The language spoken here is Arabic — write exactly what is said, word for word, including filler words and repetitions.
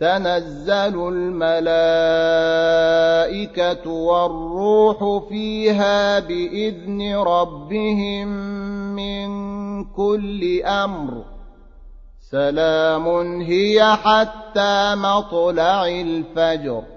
تنزل الملائكة والروح فيها بإذن ربهم من كل أمر سلام هي حتى مطلع الفجر.